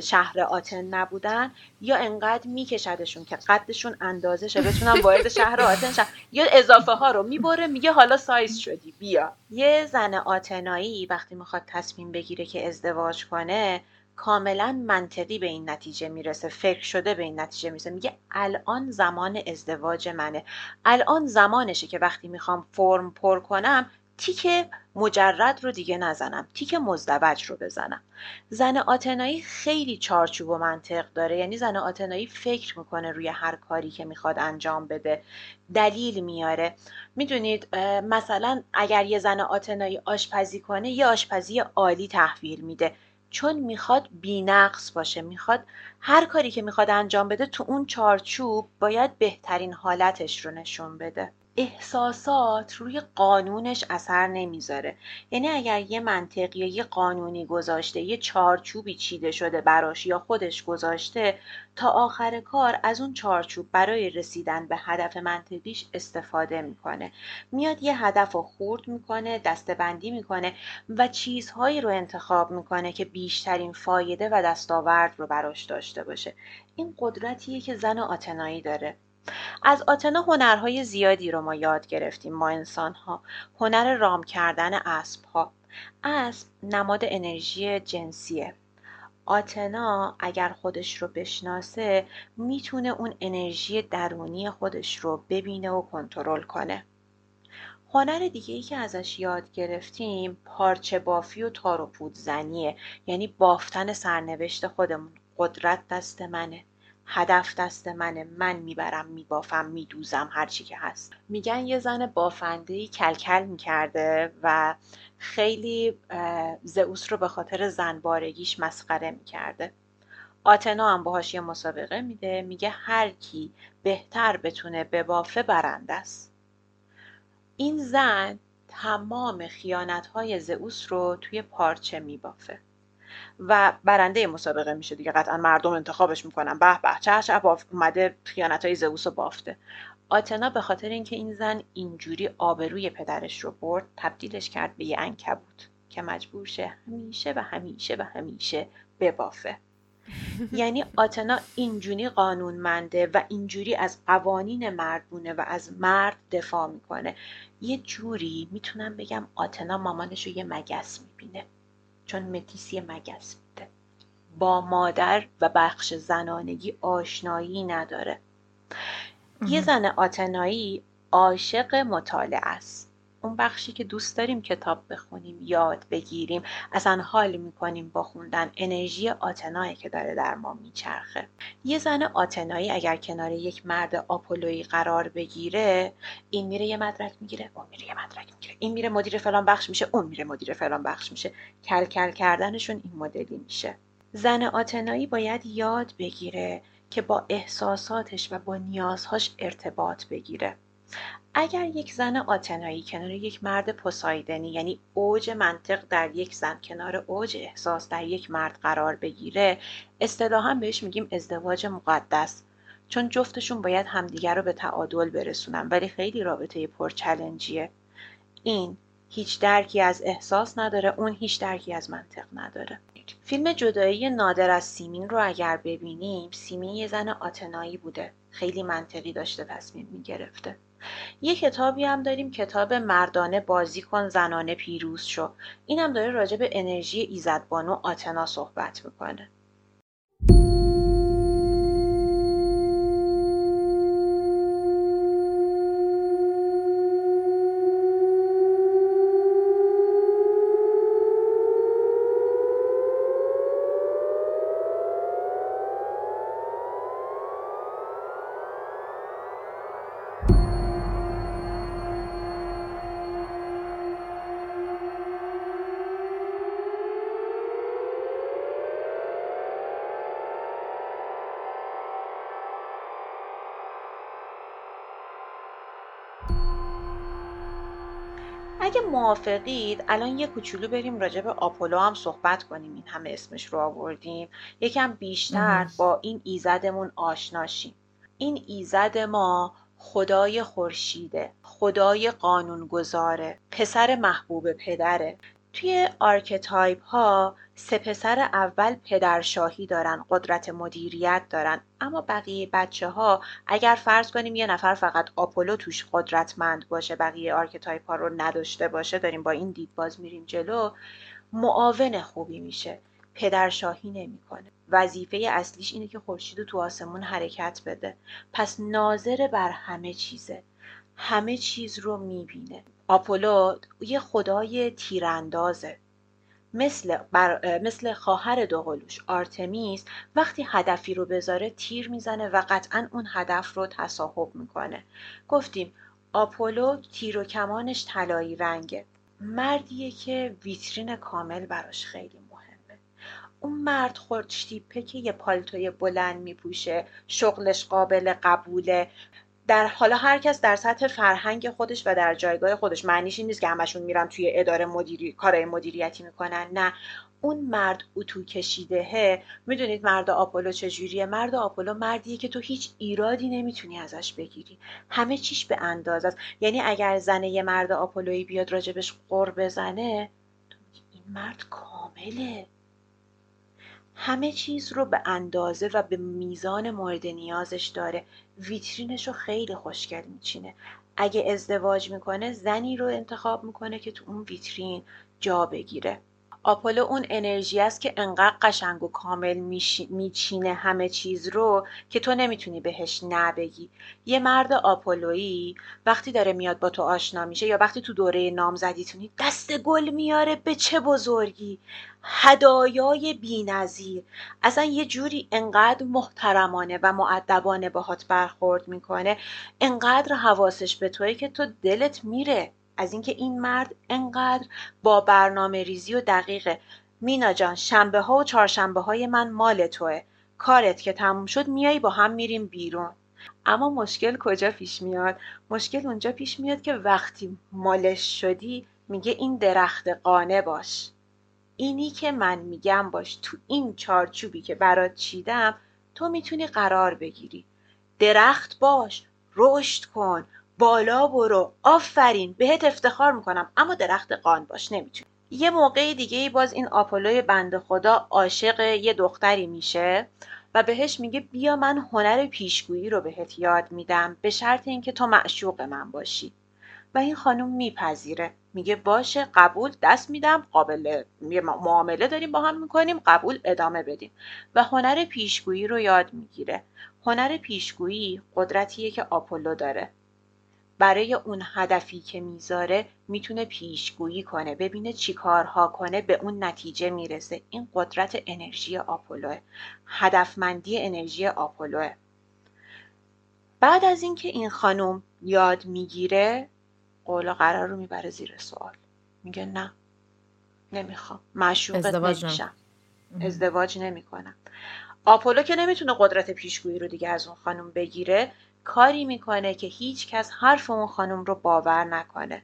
شهر آتن نبودن یا انقدر میکشدشون که قدشون اندازه شه بتونن وارد شهر آتن شن، یا اضافه ها رو میبره میگه حالا سایز شدی بیا. یه زن آتنایی وقتی میخواد تصمیم بگیره که ازدواج کنه کاملا منطقی به این نتیجه میرسه، فکر شده به این نتیجه میرسه، میگه الان زمان ازدواج منه، الان زمانشه که وقتی میخوام فرم پر کنم تیک مجرد رو دیگه نزنم، تیک مزدوج رو بزنم. زن آتنایی خیلی چارچوب و منطق داره، یعنی زن آتنایی فکر میکنه روی هر کاری که میخواد انجام بده، دلیل میاره. میدونید مثلا اگر یه زن آتنایی آشپزی کنه یه آشپزی عالی تحویل میده، چون میخواد بی‌نقص باشه، میخواد هر کاری که میخواد انجام بده تو اون چارچوب باید بهترین حالتش رو نشون بده. احساسات روی قانونش اثر نمیذاره، یعنی اگر یه منطقی یا یه قانونی گذاشته، یه چارچوبی چیده شده براش یا خودش گذاشته، تا آخر کار از اون چارچوب برای رسیدن به هدف منطقیش استفاده میکنه. میاد یه هدف رو خرد میکنه، دستبندی میکنه و چیزهایی رو انتخاب میکنه که بیشترین فایده و دستاورد رو براش داشته باشه. این قدرتیه که زن آتنایی داره. از آتنا هنرهای زیادی رو ما یاد گرفتیم، ما انسان‌ها. هنر رام کردن اسب‌ها. اسب نماد انرژی جنسیه. آتنا اگر خودش رو بشناسه میتونه اون انرژی درونی خودش رو ببینه و کنترل کنه. هنر دیگه‌ای که ازش یاد گرفتیم پارچه بافی و تار و پودزنیه، یعنی بافتن سرنوشت خودمون. قدرت دست منه، هدف دست منه، من میبرم، میبافم، میدوزم، هرچی که هست. میگن یه زن بافندهی کلکل میکرده و خیلی زئوس رو به خاطر زنبارگیش مسخره میکرده. آتنا هم باهاش یه مسابقه میده، میگه هر کی بهتر بتونه ببافه برنده است. این زن تمام خیانتهای زئوس رو توی پارچه میبافه و برنده مسابقه میشه دیگه. قطعا مردم انتخابش میکنن، به به چه چه اومده خیانتای زئوس رو بافته. آتنا به خاطر اینکه این زن اینجوری آبروی پدرش رو برد تبدیلش کرد به یه عنکبوت که مجبور شه همیشه ببافه. یعنی آتنا اینجوری قانونمنده و اینجوری از قوانین مردونه و از مرد دفاع میکنه. یه جوری میتونم بگم آتنا مامانش رو یه مگس میبینه، چون متیس یه مگس بوده. با مادر و بخش زنانگی آشنایی نداره. یه زن آتنایی عاشق مطالعه است. اون بخشی که دوست داریم کتاب بخونیم، یاد بگیریم، اصلا حال میکنیم با خوندن، انرژی آتنایی که داره در ما میچرخه. یه زن آتنایی اگر کنار یک مرد آپولویی قرار بگیره، این میره یه مدرک میگیره، اون میره یه مدرک میگیره، این میره مدیر فلان بخش میشه، اون میره مدیر فلان بخش میشه. کل کل کردنشون این مدلی میشه. زن آتنایی باید یاد بگیره که با احساساتش و با نیازهاش ارتباط بگیره. اگر یک زن آتنایی کنار یک مرد پوسایدنی، یعنی اوج منطق در یک زن کنار اوج احساس در یک مرد قرار بگیره، اصطلاحاً بهش میگیم ازدواج مقدس، چون جفتشون باید همدیگر رو به تعادل برسونن، ولی خیلی رابطه پرچالنجیه. این هیچ درکی از احساس نداره، اون هیچ درکی از منطق نداره. فیلم جدایی نادر از سیمین رو اگر ببینیم، سیمین یه زن آتنایی بوده، خیلی منطقی داشته تصمیم میگرفته. یه کتابی هم داریم، کتاب مردانه بازی کن زنانه پیروز شو. اینم داره راجع به انرژی ایزدبانو آتنا صحبت میکنه. اگه موافقید الان یه کوچولو بریم راجع به آپولو هم صحبت کنیم، این همه اسمش رو آوردیم، یکم بیشتر با این ایزدمون آشنا شیم. این ایزد ما خدای خورشیده، خدای قانونگذاره، پسر محبوب پدره. توی آرکتایپ ها سه پسر اول پدرشاهی دارن، قدرت مدیریت دارن، اما بقیه بچه ها اگر فرض کنیم یه نفر فقط آپولو توش قدرتمند باشه، بقیه آرکتایپ ها رو نداشته باشه، داریم با این دیدباز میریم جلو، معاون خوبی میشه، پدرشاهی نمیکنه. وظیفه اصلیش اینه که خورشید رو تو آسمون حرکت بده. پس ناظر بر همه چیزه، همه چیز رو میبینه. آپولو یه خدای تیراندازه، مثل خواهر دوقلوش آرتمیس. وقتی هدفی رو بذاره تیر میزنه و قطعا اون هدف رو تصاحب میکنه. گفتیم آپولو تیر و کمانش طلایی رنگه، مردیه که ویترین کامل براش خیلی مهمه. اون مرد خورشتیپه که یه پالتوی بلند میپوشه، شغلش قابل قبوله، در حالا هر کس در سطح فرهنگ خودش و در جایگاه خودش. معنیش این نیست که همشون میرن توی اداره کارهای مدیریتی میکنن، نه. اون مرد اتو کشیدهه. میدونید مرد آپولو چجوریه؟ مرد آپولو مردیه که تو هیچ ایرادی نمیتونی ازش بگیری، همه چیش به اندازه است. یعنی اگر زنه یه مرد آپولویی بیاد راجبش غر بزنه، تو میگی این مرد کامله، همه چیز رو به اندازه و به میزان مورد نیازش داره، ویترینش رو خیلی خوشگل میچینه. اگه ازدواج میکنه زنی رو انتخاب میکنه که تو اون ویترین جا بگیره. آپولو اون انرژی است که انقدر قشنگ و کامل میچینه همه چیز رو که تو نمیتونی بهش نبگی. یه مرد آپولویی وقتی داره میاد با تو آشنا میشه، یا وقتی تو دوره نامزدیتونی، دست گل میاره به چه بزرگی، هدایای بی‌نظیر. اصلا یه جوری انقدر محترمانه و مؤدبانه باهات برخورد میکنه، انقدر حواسش به توئه که تو دلت میره از اینکه این مرد انقدر با برنامه ریزی و دقیقه. مینا جان، شنبه ها و چهارشنبه های من مال توه، کارت که تموم شد میایی با هم میریم بیرون. اما مشکل کجا پیش میاد؟ مشکل اونجا پیش میاد که وقتی مالش شدی میگه این درخت قانه باش، اینی که من میگم باش، تو این چارچوبی که برات چیدم تو میتونی قرار بگیری، درخت باش، رشد کن، بالا برو، آفرین، بهت افتخار میکنم، اما درخت قان باش، نمیتونی. یه موقع دیگه باز این آپولوی بنده خدا عاشق یه دختری میشه و بهش میگه بیا من هنر پیشگویی رو بهت یاد میدم، به شرط اینکه تو معشوق من باشی. و این خانم میپذیره، میگه باشه، قبول، دست میدم، قابل معامله داریم با هم میکنیم، قبول، ادامه بدیم. و هنر پیشگویی رو یاد میگیره. هنر پیشگویی قدرتیه که آپولو داره، برای اون هدفی که میذاره میتونه پیشگویی کنه، ببینه چی کارها کنه به اون نتیجه میرسه. این قدرت انرژی آپولوه، هدفمندی انرژی آپولوه. بعد از اینکه این خانم یاد میگیره، قول و قرار رو میبره زیر سوال، میگه نه، نمیخوام، معشوقت نمیشم، ازدواج نمیکنم. آپولو که نمیتونه قدرت پیشگویی رو دیگه از اون خانم بگیره، کاری میکنه که هیچ کس حرف اون خانم رو باور نکنه،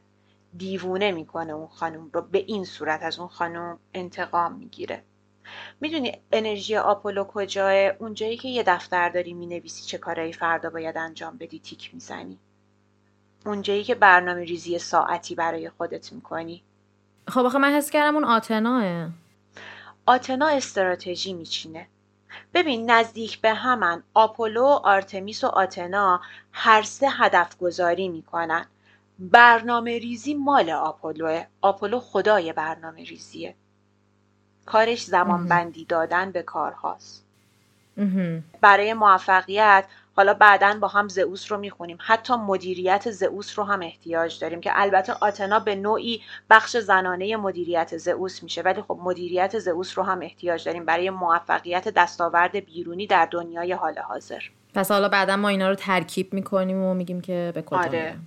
دیوونه میکنه اون خانم رو، به این صورت از اون خانم انتقام میگیره. میدونی انرژی آپولو کجاه؟ اونجایی که یه دفتر داری مینویسی چه کارایی فردا باید انجام بدی تیک میزنی، اونجایی که برنامه ریزی ساعتی برای خودت میکنی. خب آخه من حس کردم اون آتناه. آتنا استراتژی میچینه. ببین نزدیک به همن، آپولو، آرتمیس و آتنا هر سه هدف گذاری میکنن. برنامه ریزی مال آپولوه، آپولو خدای برنامه ریزیه، کارش زمان بندی دادن به کارهاست. برای موفقیت، حالا بعداً با هم زئوس رو میخونیم، حتی مدیریت زئوس رو هم احتیاج داریم که البته آتنا به نوعی بخش زنانه مدیریت زئوس میشه، ولی خب مدیریت زئوس رو هم احتیاج داریم برای موفقیت دستاورد بیرونی در دنیای حال حاضر. پس حالا بعداً ما اینا رو ترکیب میکنیم و میگیم که به کجا میره.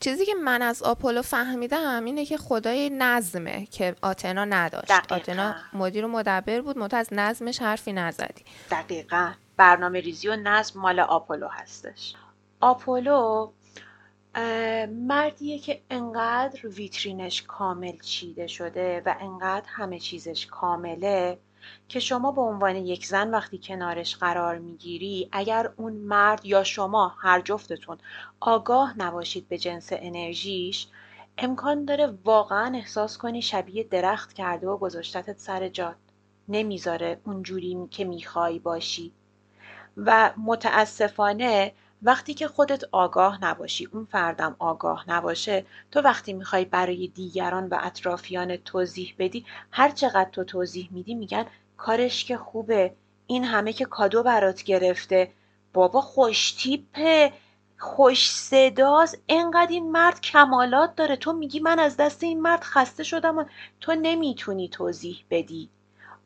چیزی که من از آپولو فهمیدم اینه که خدای نظمه که آتنا نداشت. دقیقا. آتنا مدیر و مدبر بود، مت از نظمش حرفی نزدی. دقیقاً. برنامه ریزی و نظم مال آپولو هستش. آپولو مردیه که انقدر ویترینش کامل چیده شده و انقدر همه چیزش کامله که شما به عنوان یک زن وقتی کنارش قرار میگیری، اگر اون مرد یا شما هر جفتتون آگاه نباشید به جنس انرژیش، امکان داره واقعا احساس کنی شبیه درخت کرده و گذاشتتت سر جات، نمیذاره اونجوری که میخوای باشی. و متاسفانه وقتی که خودت آگاه نباشی، اون فردم آگاه نباشه، تو وقتی میخوای برای دیگران و اطرافیان توضیح بدی، هر چقدر تو توضیح میدی میگن کارش که خوبه، این همه که کادو برات گرفته، بابا خوش تیپه، خوش صداست، انقدر این مرد کمالات داره، تو میگی من از دست این مرد خسته شدم. تو نمیتونی توضیح بدی.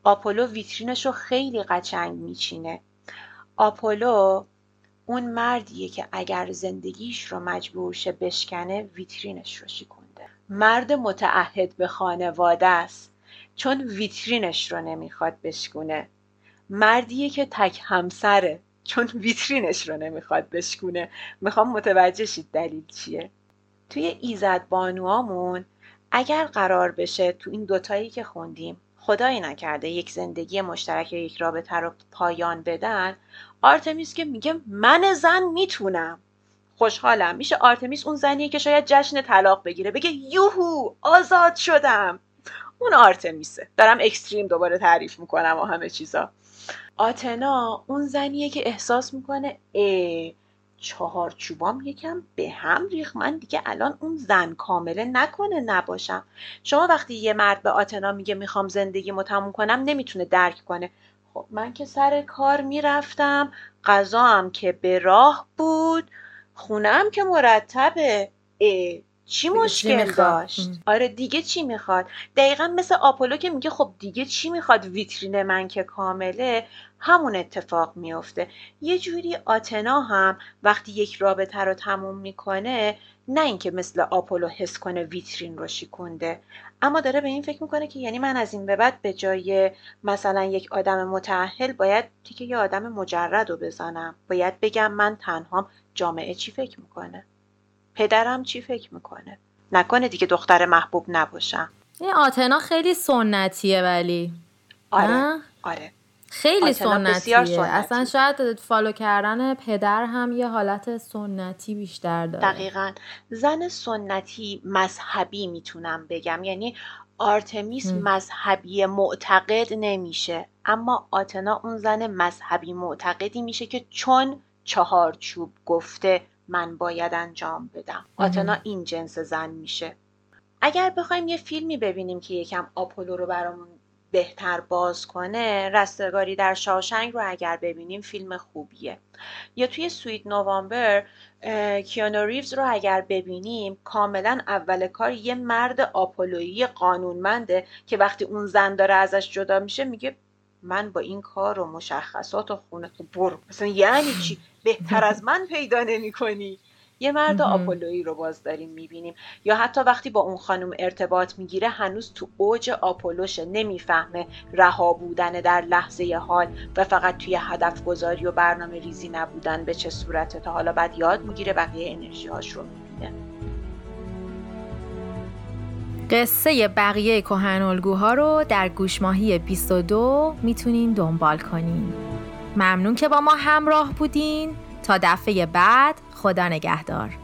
آپولو ویترینشو خیلی قشنگ میچینه. آپولو اون مردیه که اگر زندگیش رو مجبور شه بشکنه، ویترینش رو شکونده. مرد متعهد به خانواده است، چون ویترینش رو نمیخواد بشکونه. مردیه که تک همسره، چون ویترینش رو نمیخواد بشکونه. میخوام متوجه شید دلیل چیه. توی ایزد بانوامون اگر قرار بشه تو این دوتایی که خوندیم خدایی نکرده یک زندگی مشترک یا یک رابطه رو پایان بدن، آرتمیس که میگه من زن میتونم، خوشحالم. میشه آرتمیس اون زنیه که شاید جشن طلاق بگیره، بگه یوهو آزاد شدم. اون آرتمیسه. دارم اکستریم دوباره تعریف میکنم و همه چیزا. آتنا اون زنیه که احساس میکنه چهارچوبام یکم به هم ریخت، من دیگه الان اون زن کامله نکنه نباشم. شما وقتی یه مرد به آتنا میگه میخوام زندگیمو تموم کنم، نمیتونه درک کنه. خب من که سر کار میرفتم، غذام که به راه بود، خونم که مرتبه، چی مشکل داشت؟ آره دیگه چی میخواد؟ دقیقا مثل آپولو که میگه خب دیگه چی میخواد، ویترین من که کامله. همون اتفاق میفته. یه جوری آتنا هم وقتی یک رابطه رو تموم میکنه، نه اینکه مثل آپولو حس کنه ویترین رو شکونده، اما داره به این فکر میکنه که یعنی من از این به بعد به جای مثلا یک آدم متأهل باید دیگه یه آدم مجرد رو بزنم، باید بگم من تنهام، جامعه چی فکر میکنه، پدرم چی فکر میکنه، نکنه دیگه دختر محبوب نباشم. این آتنا خیلی سنتیه ولی. آره. خیلی سنتیه. اصلا شاید فالو کردن پدر هم یه حالت سنتی بیشتر داره. دقیقاً. زن سنتی مذهبی میتونم بگم. یعنی آرتمیس مذهبی معتقد نمیشه، اما آتنا اون زن مذهبی معتقدی میشه که چون چهارچوب گفته من باید انجام بدم. آتنا این جنس زن میشه. اگر بخوایم یه فیلمی ببینیم که یکم آپولو رو برامون بهتر باز کنه، رستگاری در شاوشنگ رو اگر ببینیم فیلم خوبیه، یا توی سویت نوامبر کیانو ریوز رو اگر ببینیم، کاملا اول کار یه مرد آپولویی قانونمنده که وقتی اون زن داره ازش جدا میشه میگه من با این کار و مشخصات و خونه تو برو، مثلا یعنی چی بهتر از من پیدا نمی کنی. یه مرد آپولویی رو باز داریم میبینیم. یا حتی وقتی با اون خانم ارتباط میگیره، هنوز تو اوج آپولوشه، نمیفهمه رها بودن در لحظه حال و فقط توی هدف گذاری و برنامه ریزی نبودن به چه صورته، تا حالا بعد یاد میگیره، بقیه انرژیهاش رو میبینه. قصه بقیه کهن‌الگوها رو در گوشماهی 22 میتونین دنبال کنین. ممنون که با ما همراه بودین. تا دفعه بعد، خدا نگهدار.